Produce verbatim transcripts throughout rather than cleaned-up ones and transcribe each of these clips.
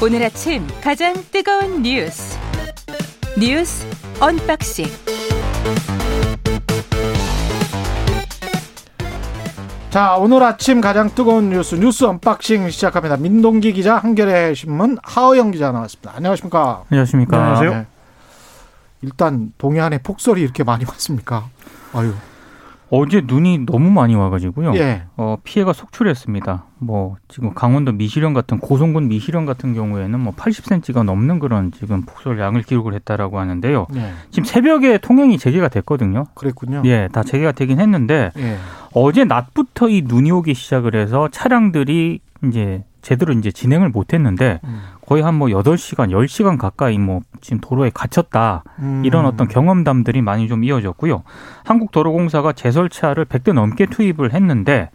오늘 아침 가장 뜨거운 뉴스 뉴스 언박싱. 자, 오늘 아침 가장 뜨거운 뉴스 뉴스 언박싱 시작합니다. 민동기 기자, 한겨레 신문 하우영 기자 나왔습니다. 안녕하십니까? 안녕하십니까? 안녕하세요. 네. 일단 동해안에 폭설이 이렇게 많이 왔습니까? 아유. 어제 눈이 너무 많이 와가지고요. 예. 어, 피해가 속출했습니다. 뭐 지금 강원도 미시령 같은 고성군 미시령 같은 경우에는 뭐 팔십 센티미터가 넘는 그런 지금 폭설 양을 기록을 했다라고 하는데요. 예. 지금 새벽에 통행이 재개가 됐거든요. 그랬군요. 예, 다 재개가 되긴 했는데 예. 어제 낮부터 이 눈이 오기 시작을 해서 차량들이 이제 제대로 이제 진행을 못했는데. 음. 거의 한 뭐 여덟 시간, 열 시간 가까이 뭐 지금 도로에 갇혔다. 음. 이런 어떤 경험담들이 많이 좀 이어졌고요. 한국도로공사가 제설차를 백 대 넘게 투입을 했는데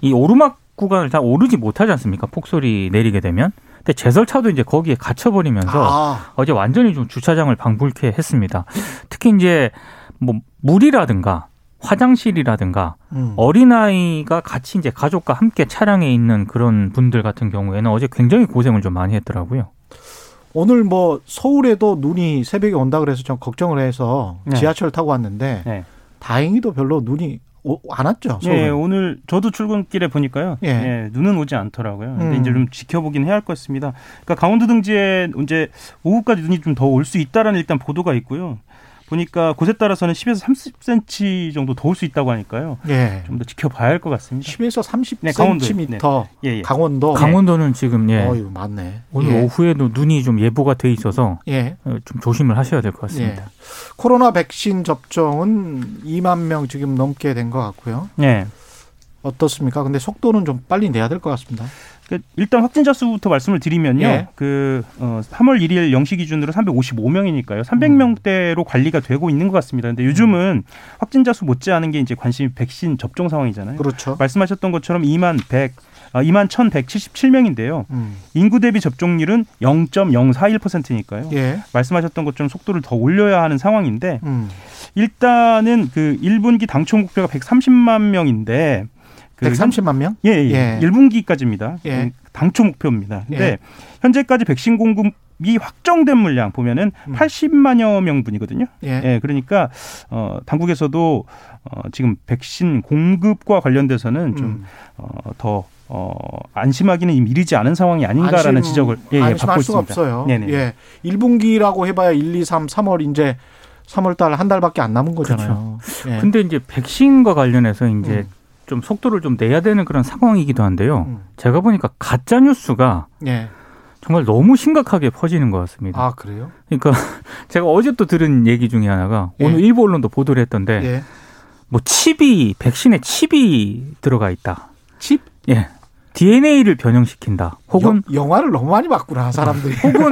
이 오르막 구간을 다 오르지 못하지 않습니까? 폭설이 내리게 되면. 근데 제설차도 이제 거기에 갇혀버리면서 아. 어제 완전히 좀 주차장을 방불케 했습니다. 특히 이제 뭐 물이라든가 화장실이라든가 음. 어린아이가 같이 이제 가족과 함께 차량에 있는 그런 분들 같은 경우에는 어제 굉장히 고생을 좀 많이 했더라고요. 오늘 뭐 서울에도 눈이 새벽에 온다 그래서 좀 걱정을 해서 네. 지하철 타고 왔는데 네. 다행히도 별로 눈이 오, 안 왔죠. 네, 오늘 저도 출근길에 보니까요. 예. 예, 눈은 오지 않더라고요. 근데 음. 이제 좀 지켜보긴 해야 할 것 같습니다. 그러니까 강원도 등지에 이제 오후까지 눈이 좀 더 올 수 있다라는 일단 보도가 있고요. 보니까 곳에 따라서는 십에서 삼십 센티미터 정도 더울 수 있다고 하니까요. 예. 좀 더 지켜봐야 할 것 같습니다. 십에서 삼십 센티미터. 네, 강원도. 네. 예, 예. 강원도. 강원도는 지금 예. 어유 맞네. 오늘 예. 오후에도 눈이 좀 예보가 돼 있어서 예. 좀 조심을 하셔야 될 것 같습니다. 예. 코로나 백신 접종은 이만 명 지금 넘게 된 것 같고요. 예. 어떻습니까? 근데 속도는 좀 빨리 내야 될 것 같습니다. 일단 확진자 수부터 말씀을 드리면요. 예. 그 어, 삼월 일일 영 시 기준으로 삼백오십오 명이니까요. 삼백 명대로 음. 관리가 되고 있는 것 같습니다. 그런데 요즘은 음. 확진자 수 못지않은 게 이제 관심이 백신 접종 상황이잖아요. 그렇죠. 말씀하셨던 것처럼 이만 천백칠십칠 명인데요. 음. 인구 대비 접종률은 영 점 영사일 퍼센트니까요. 예. 말씀하셨던 것처럼 속도를 더 올려야 하는 상황인데 음. 일단은 그 일 분기 당초 목표가 백삼십만 명인데 그 백삼십만 명? 예, 예, 예. 일 분기까지입니다. 예. 당초 목표입니다. 근데 예. 현재까지 백신 공급이 확정된 물량 보면은 음. 팔십만여 명분이거든요. 예. 예. 그러니까 어, 당국에서도 어, 지금 백신 공급과 관련돼서는 좀 더 음. 어, 어, 안심하기는 이르지 않은 상황이 아닌가라는 안심, 지적을 예, 예, 받고 있습니다. 없어요. 네네. 예. 일 분기라고 해봐야 일, 이, 삼, 삼월 이제 삼월 달 한 달밖에 안 남은 거잖아요. 그렇죠. 예. 근데 이제 백신과 관련해서 이제 음. 좀 속도를 좀 내야 되는 그런 상황이기도 한데요. 음. 제가 보니까 가짜 뉴스가 예. 정말 너무 심각하게 퍼지는 것 같습니다. 아, 그래요? 그러니까 제가 어제 또 들은 얘기 중에 하나가 예. 오늘 일부 언론도 보도를 했던데 예. 뭐 칩이 백신에 칩이 들어가 있다. 칩? 예. 디엔에이를 변형시킨다. 혹은 여, 영화를 너무 많이 봤구나 사람들이. 혹은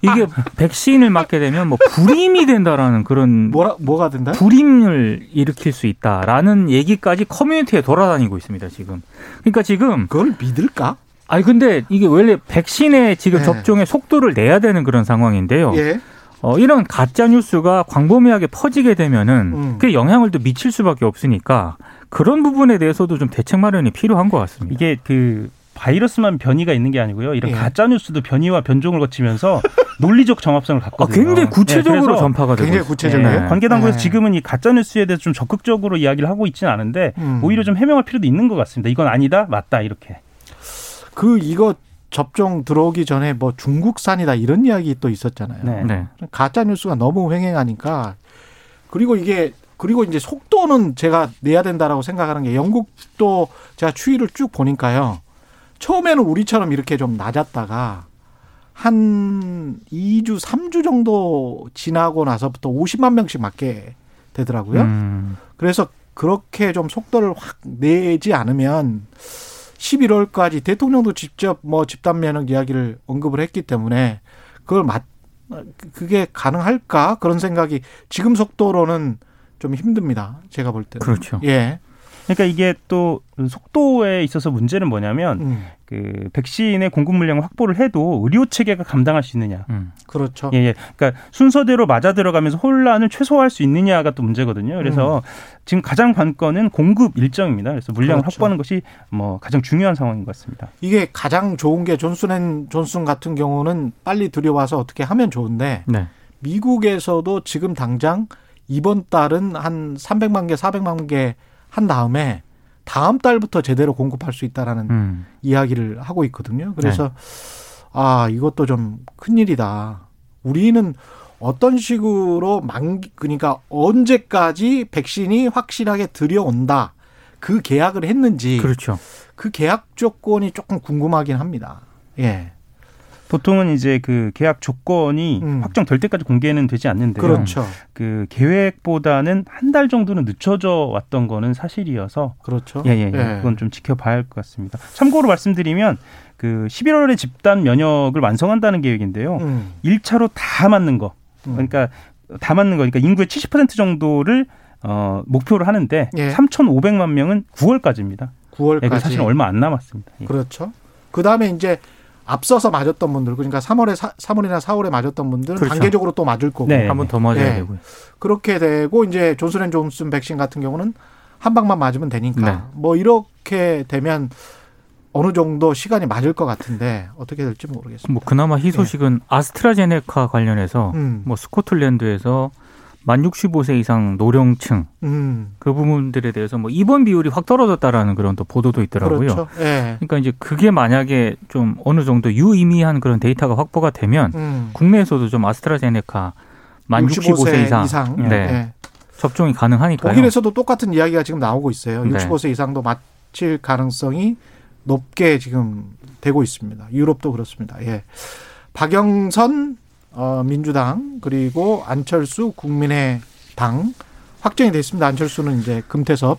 이게 백신을 맞게 되면 뭐 불임이 된다라는 그런 뭐라 뭐가 된다? 불임을 일으킬 수 있다라는 얘기까지 커뮤니티에 돌아다니고 있습니다 지금. 그러니까 지금 그걸 믿을까? 아니 근데 이게 원래 백신의 지금 네. 접종의 속도를 내야 되는 그런 상황인데요. 예. 어, 이런 가짜 뉴스가 광범위하게 퍼지게 되면은 음. 그게 영향을 또 미칠 수밖에 없으니까. 그런 부분에 대해서도 좀 대책 마련이 필요한 것 같습니다. 이게 그 바이러스만 변이가 있는 게 아니고요. 이런 예. 가짜 뉴스도 변이와 변종을 거치면서 논리적 정합성을 갖거든요. 아, 굉장히 구체적으로 네, 전파가 되고 굉장히 구체적이에요. 네. 관계 당국에서 네. 지금은 이 가짜 뉴스에 대해서 좀 적극적으로 이야기를 하고 있지는 않은데 음. 오히려 좀 해명할 필요도 있는 것 같습니다. 이건 아니다, 맞다 이렇게. 그 이거 접종 들어오기 전에 뭐 중국산이다 이런 이야기 또 있었잖아요. 네. 네. 가짜 뉴스가 너무 횡행하니까 그리고 이게. 그리고 이제 속도는 제가 내야 된다라고 생각하는 게 영국도 제가 추이를 쭉 보니까요. 처음에는 우리처럼 이렇게 좀 낮았다가 한 이 주, 삼 주 정도 지나고 나서부터 오십만 명씩 맞게 되더라고요. 음. 그래서 그렇게 좀 속도를 확 내지 않으면 십일월까지 대통령도 직접 뭐 집단 면역 이야기를 언급을 했기 때문에 그걸 맞, 그게 가능할까? 그런 생각이 지금 속도로는 좀 힘듭니다. 제가 볼 때는. 그렇죠. 예. 그러니까 이게 또 속도에 있어서 문제는 뭐냐면 음. 그 백신의 공급 물량을 확보를 해도 의료 체계가 감당할 수 있느냐. 음. 그렇죠. 예, 예. 그러니까 순서대로 맞아 들어가면서 혼란을 최소화할 수 있느냐가 또 문제거든요. 그래서 음. 지금 가장 관건은 공급 일정입니다. 그래서 물량을 그렇죠. 확보하는 것이 뭐 가장 중요한 상황인 것 같습니다. 이게 가장 좋은 게 존슨앤존슨 같은 경우는 빨리 들여와서 어떻게 하면 좋은데 네. 미국에서도 지금 당장 이번 달은 한 삼백만 개, 사백만 개 한 다음에 다음 달부터 제대로 공급할 수 있다라는 음. 이야기를 하고 있거든요. 그래서 네. 아 이것도 좀 큰일이다. 우리는 어떤 식으로 만 그러니까 언제까지 백신이 확실하게 들여온다. 그 계약을 했는지 그렇죠. 그 계약 조건이 조금 궁금하긴 합니다. 예. 보통은 이제 그 계약 조건이 음. 확정될 때까지 공개는 되지 않는데요. 그렇죠. 그 계획보다는 한 달 정도는 늦춰져 왔던 거는 사실이어서. 그렇죠. 예, 예, 예. 그건 좀 지켜봐야 할 것 같습니다. 참고로 말씀드리면 그 십일월에 집단 면역을 완성한다는 계획인데요. 음. 일 차로 다 맞는 거. 그러니까 다 맞는 거니까 인구의 칠십 퍼센트 정도를 어, 목표를 하는데 예. 삼천오백만 명은 구월까지입니다. 구월까지. 예, 사실 얼마 안 남았습니다. 예. 그렇죠. 그다음에 이제 앞서서 맞았던 분들, 그러니까 삼월에, 삼월이나 사월에 맞았던 분들 그렇죠. 단계적으로 또 맞을 거고. 네. 한 번 더 맞아야 네. 되고요. 그렇게 되고 이제 존슨앤존슨 백신 같은 경우는 한 방만 맞으면 되니까. 네. 뭐 이렇게 되면 어느 정도 시간이 맞을 것 같은데 어떻게 될지 모르겠습니다. 뭐 그나마 희소식은 네. 아스트라제네카 관련해서 음. 뭐 스코틀랜드에서 만 육십오 세 이상 노령층 음. 그 부분들에 대해서 뭐 입원 비율이 확 떨어졌다라는 그런 또 보도도 있더라고요. 그렇죠. 예. 그러니까 이제 그게 만약에 좀 어느 정도 유의미한 그런 데이터가 확보가 되면 음. 국내에서도 좀 아스트라제네카 만 육십오 세, 육십오 세 이상, 이상. 네. 네. 접종이 가능하니까요. 독일에서도 똑같은 이야기가 지금 나오고 있어요. 육십오 세 네. 이상도 맞힐 가능성이 높게 지금 되고 있습니다. 유럽도 그렇습니다. 예. 박영선 어, 민주당 그리고 안철수 국민의당 확정이 됐습니다. 안철수는 이제 금태섭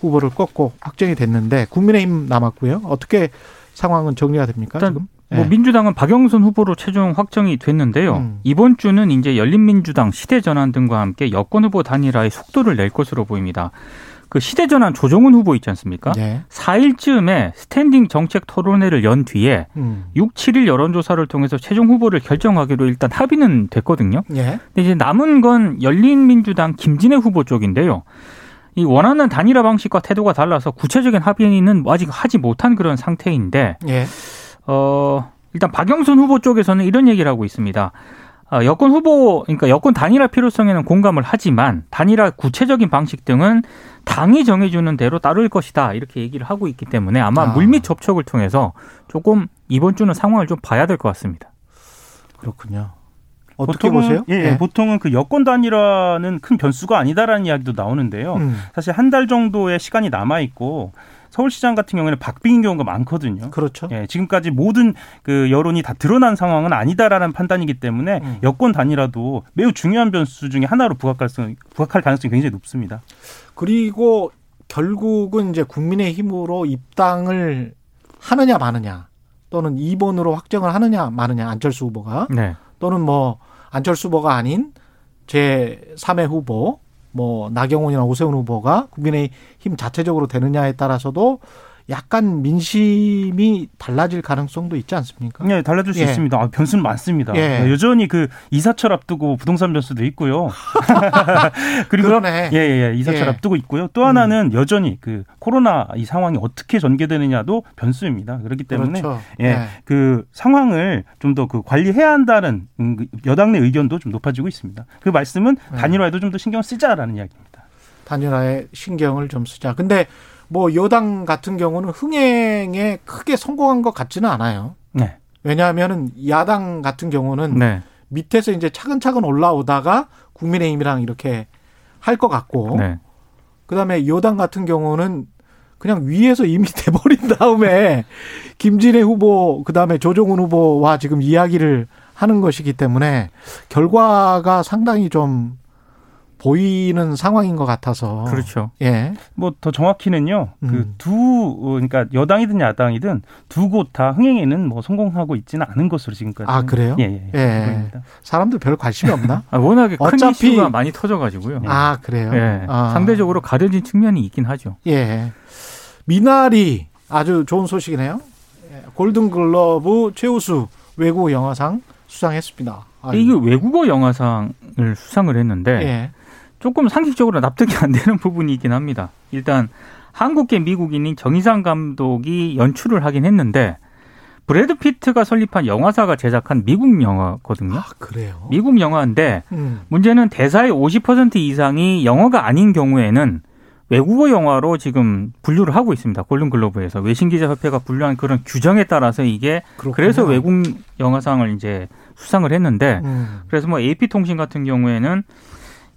후보를 꺾고 확정이 됐는데 국민의힘 남았고요. 어떻게 상황은 정리가 됩니까? 일단 지금? 뭐 네. 민주당은 박영선 후보로 최종 확정이 됐는데요. 음. 이번 주는 이제 열린민주당, 시대전환 등과 함께 여권 후보 단일화에 속도를 낼 것으로 보입니다. 그 시대전환 조정훈 후보 있지 않습니까? 네. 사일쯤에 스탠딩 정책 토론회를 연 뒤에 음. 육, 칠일 여론조사를 통해서 최종 후보를 결정하기로 일단 합의는 됐거든요. 네. 근데 이제 남은 건 열린민주당 김진애 후보 쪽인데요. 이 원하는 단일화 방식과 태도가 달라서 구체적인 합의는 아직 하지 못한 그런 상태인데 네. 어, 일단 박영선 후보 쪽에서는 이런 얘기를 하고 있습니다. 여권 후보, 그러니까 여권 단일화 필요성에는 공감을 하지만 단일화 구체적인 방식 등은 당이 정해주는 대로 따를 것이다 이렇게 얘기를 하고 있기 때문에 아마 아. 물밑 접촉을 통해서 조금 이번 주는 상황을 좀 봐야 될 것 같습니다. 그렇군요. 어떻게 보통은, 보세요? 예, 네. 보통은 그 여권 단일화는 큰 변수가 아니다라는 이야기도 나오는데요. 음. 사실 한 달 정도의 시간이 남아 있고. 서울시장 같은 경우에는 박빙인 경우가 많거든요. 그렇죠. 예, 지금까지 모든 그 여론이 다 드러난 상황은 아니다라는 판단이기 때문에 음. 여권 단일화도 매우 중요한 변수 중에 하나로 부각할, 수, 부각할 가능성이 굉장히 높습니다. 그리고 결국은 이제 국민의힘으로 입당을 하느냐 마느냐 또는 이 번으로 확정을 하느냐 마느냐 안철수 후보가 네. 또는 뭐 안철수 후보가 아닌 제삼의 후보 뭐 나경원이나 오세훈 후보가 국민의힘 자체적으로 되느냐에 따라서도 약간 민심이 달라질 가능성도 있지 않습니까? 네, 달라질 수 예. 있습니다. 아, 변수는 많습니다. 예. 여전히 그 이사철 앞두고 부동산 변수도 있고요. 그리고 그러네. 예, 예, 이사철 예. 앞두고 있고요. 또 하나는 음. 여전히 그 코로나 이 상황이 어떻게 전개되느냐도 변수입니다. 그렇기 때문에 그렇죠. 예, 예. 그 상황을 좀 더 그 관리해야 한다는 여당 내 의견도 좀 높아지고 있습니다. 그 말씀은 예. 단일화에도 좀 더 신경 쓰자라는 이야기입니다. 단일화에 신경을 좀 쓰자. 근데 뭐 여당 같은 경우는 흥행에 크게 성공한 것 같지는 않아요. 네. 왜냐하면은 야당 같은 경우는 네. 밑에서 이제 차근차근 올라오다가 국민의힘이랑 이렇게 할 것 같고, 네. 그다음에 여당 같은 경우는 그냥 위에서 이미 돼버린 다음에 김진애 후보, 그다음에 조정훈 후보와 지금 이야기를 하는 것이기 때문에 결과가 상당히 좀 보이는 상황인 것 같아서. 그렇죠. 예. 뭐 더 정확히는요. 음. 그 두, 그러니까 여당이든 야당이든 두 곳 다 흥행에는 뭐 성공하고 있지는 않은 것으로 지금까지. 아, 그래요? 예, 예. 예. 예. 사람들 별 관심이 없나? 아, 워낙에 큰 어차피... 이슈가 많이 터져가지고요. 예. 아, 그래요? 예. 아. 상대적으로 가려진 측면이 있긴 하죠. 예. 미나리 아주 좋은 소식이네요. 골든 글러브 최우수 외국 영화상 수상했습니다. 아이고. 이게 외국어 영화상을 수상을 했는데 예. 조금 상식적으로 납득이 안 되는 부분이긴 합니다. 일단 한국계 미국인인 정이삭 감독이 연출을 하긴 했는데 브래드 피트가 설립한 영화사가 제작한 미국 영화거든요. 아, 그래요? 미국 영화인데 음. 문제는 대사의 오십 퍼센트 이상이 영어가 아닌 경우에는 외국어 영화로 지금 분류를 하고 있습니다. 골든글로브에서 외신기자협회가 분류한 그런 규정에 따라서 이게 그렇구나. 그래서 외국 영화상을 이제 수상을 했는데 음. 그래서 뭐 에이피통신 같은 경우에는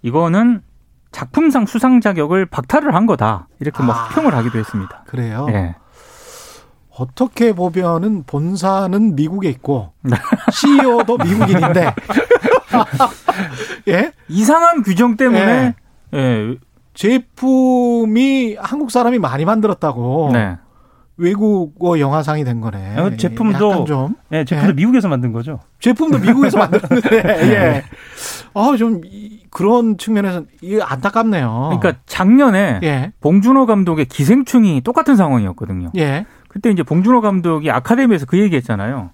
이거는 작품상 수상 자격을 박탈을 한 거다 이렇게 막 아, 평을 하기도 했습니다. 그래요? 네. 어떻게 보면은 본사는 미국에 있고 씨이오도 미국인인데 예? 이상한 규정 때문에 예. 예. 제품이 한국 사람이 많이 만들었다고 네. 외국어 영화상이 된 거네. 어, 제품도 좀. 예, 제품도 예. 미국에서 만든 거죠. 제품도 미국에서 만들었는데. 예. 아, 좀 그런 측면에서는 이게 안타깝네요. 그러니까 작년에 예. 봉준호 감독의 기생충이 똑같은 상황이었거든요. 예. 그때 이제 봉준호 감독이 아카데미에서 그 얘기했잖아요.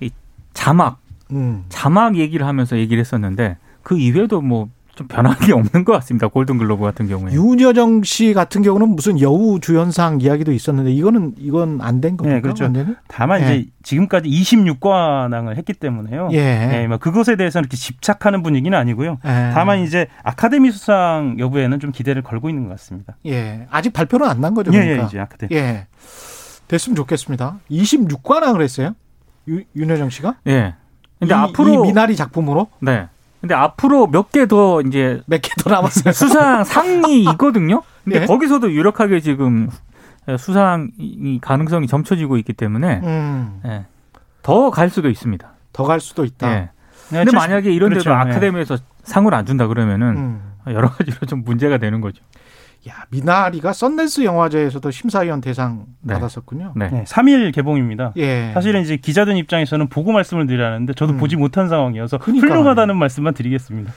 이 자막, 음. 자막 얘기를 하면서 얘기를 했었는데 그 이외에도 뭐. 좀 변한 게 없는 것 같습니다. 골든글로브 같은 경우에. 윤여정 씨 같은 경우는 무슨 여우 주연상 이야기도 있었는데 이거는 이건 안 된 겁니까? 네, 그렇죠. 안 되는? 다만 네. 이제 지금까지 이십육 관왕을 했기 때문에요. 예. 네, 그것에 대해서는 이렇게 집착하는 분위기는 아니고요. 예. 다만 이제 아카데미 수상 여부에는 좀 기대를 걸고 있는 것 같습니다. 예. 아직 발표는 안 난 거죠, 그러니까. 예, 예, 이제 아카데미. 예. 됐으면 좋겠습니다. 이십육 관왕을 했어요? 유, 윤여정 씨가? 예. 근데 이, 앞으로 이 미나리 작품으로? 네. 근데 앞으로 몇 개 더 이제 몇 개 더 남았어요. 수상 상이 있거든요. 근데 네? 거기서도 유력하게 지금 수상 가능성이 점쳐지고 있기 때문에 음. 네. 더 갈 수도 있습니다. 더 갈 수도 있다. 네. 근데 칠십, 만약에 이런 데도 그렇죠. 아카데미에서 네. 상을 안 준다 그러면은 음. 여러 가지로 좀 문제가 되는 거죠. 야, 미나리가 썬댄스 영화제에서도 심사위원 대상 네. 받았었군요. 네. 네. 삼 일 개봉입니다. 예. 사실은 이제 기자들 입장에서는 보고 말씀을 드리라는데 저도 음. 보지 못한 상황이어서 그러니까. 훌륭하다는 말씀만 드리겠습니다.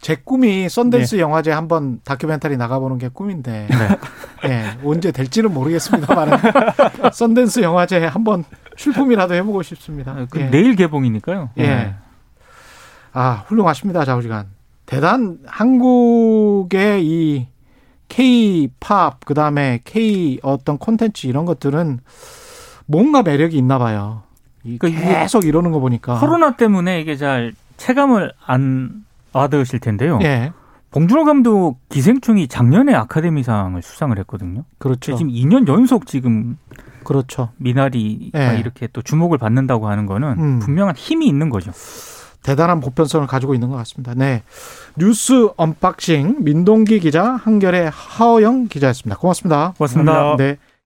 제 꿈이 썬댄스 네. 영화제 한번 다큐멘터리 나가보는 게 꿈인데 네. 네. 언제 될지는 모르겠습니다만 썬댄스 영화제 한번 출품이라도 해보고 싶습니다. 아, 예. 내일 개봉이니까요. 예. 네. 아, 훌륭하십니다. 좌우지간. 대단 한국의 이 K-팝 그다음에 K 어떤 콘텐츠 이런 것들은 뭔가 매력이 있나 봐요. 그러니까 계속 이러는 거 보니까 코로나 때문에 이게 잘 체감을 안 받으실 텐데요. 예. 봉준호 감독 기생충이 작년에 아카데미상을 수상을 했거든요. 그렇죠. 지금 이 년 연속 지금 그렇죠. 미나리가 예. 이렇게 또 주목을 받는다고 하는 거는 음. 분명한 힘이 있는 거죠. 대단한 보편성을 가지고 있는 것 같습니다. 네, 뉴스 언박싱 민동기 기자, 한겨레 하우영 기자였습니다. 고맙습니다. 고맙습니다. 네.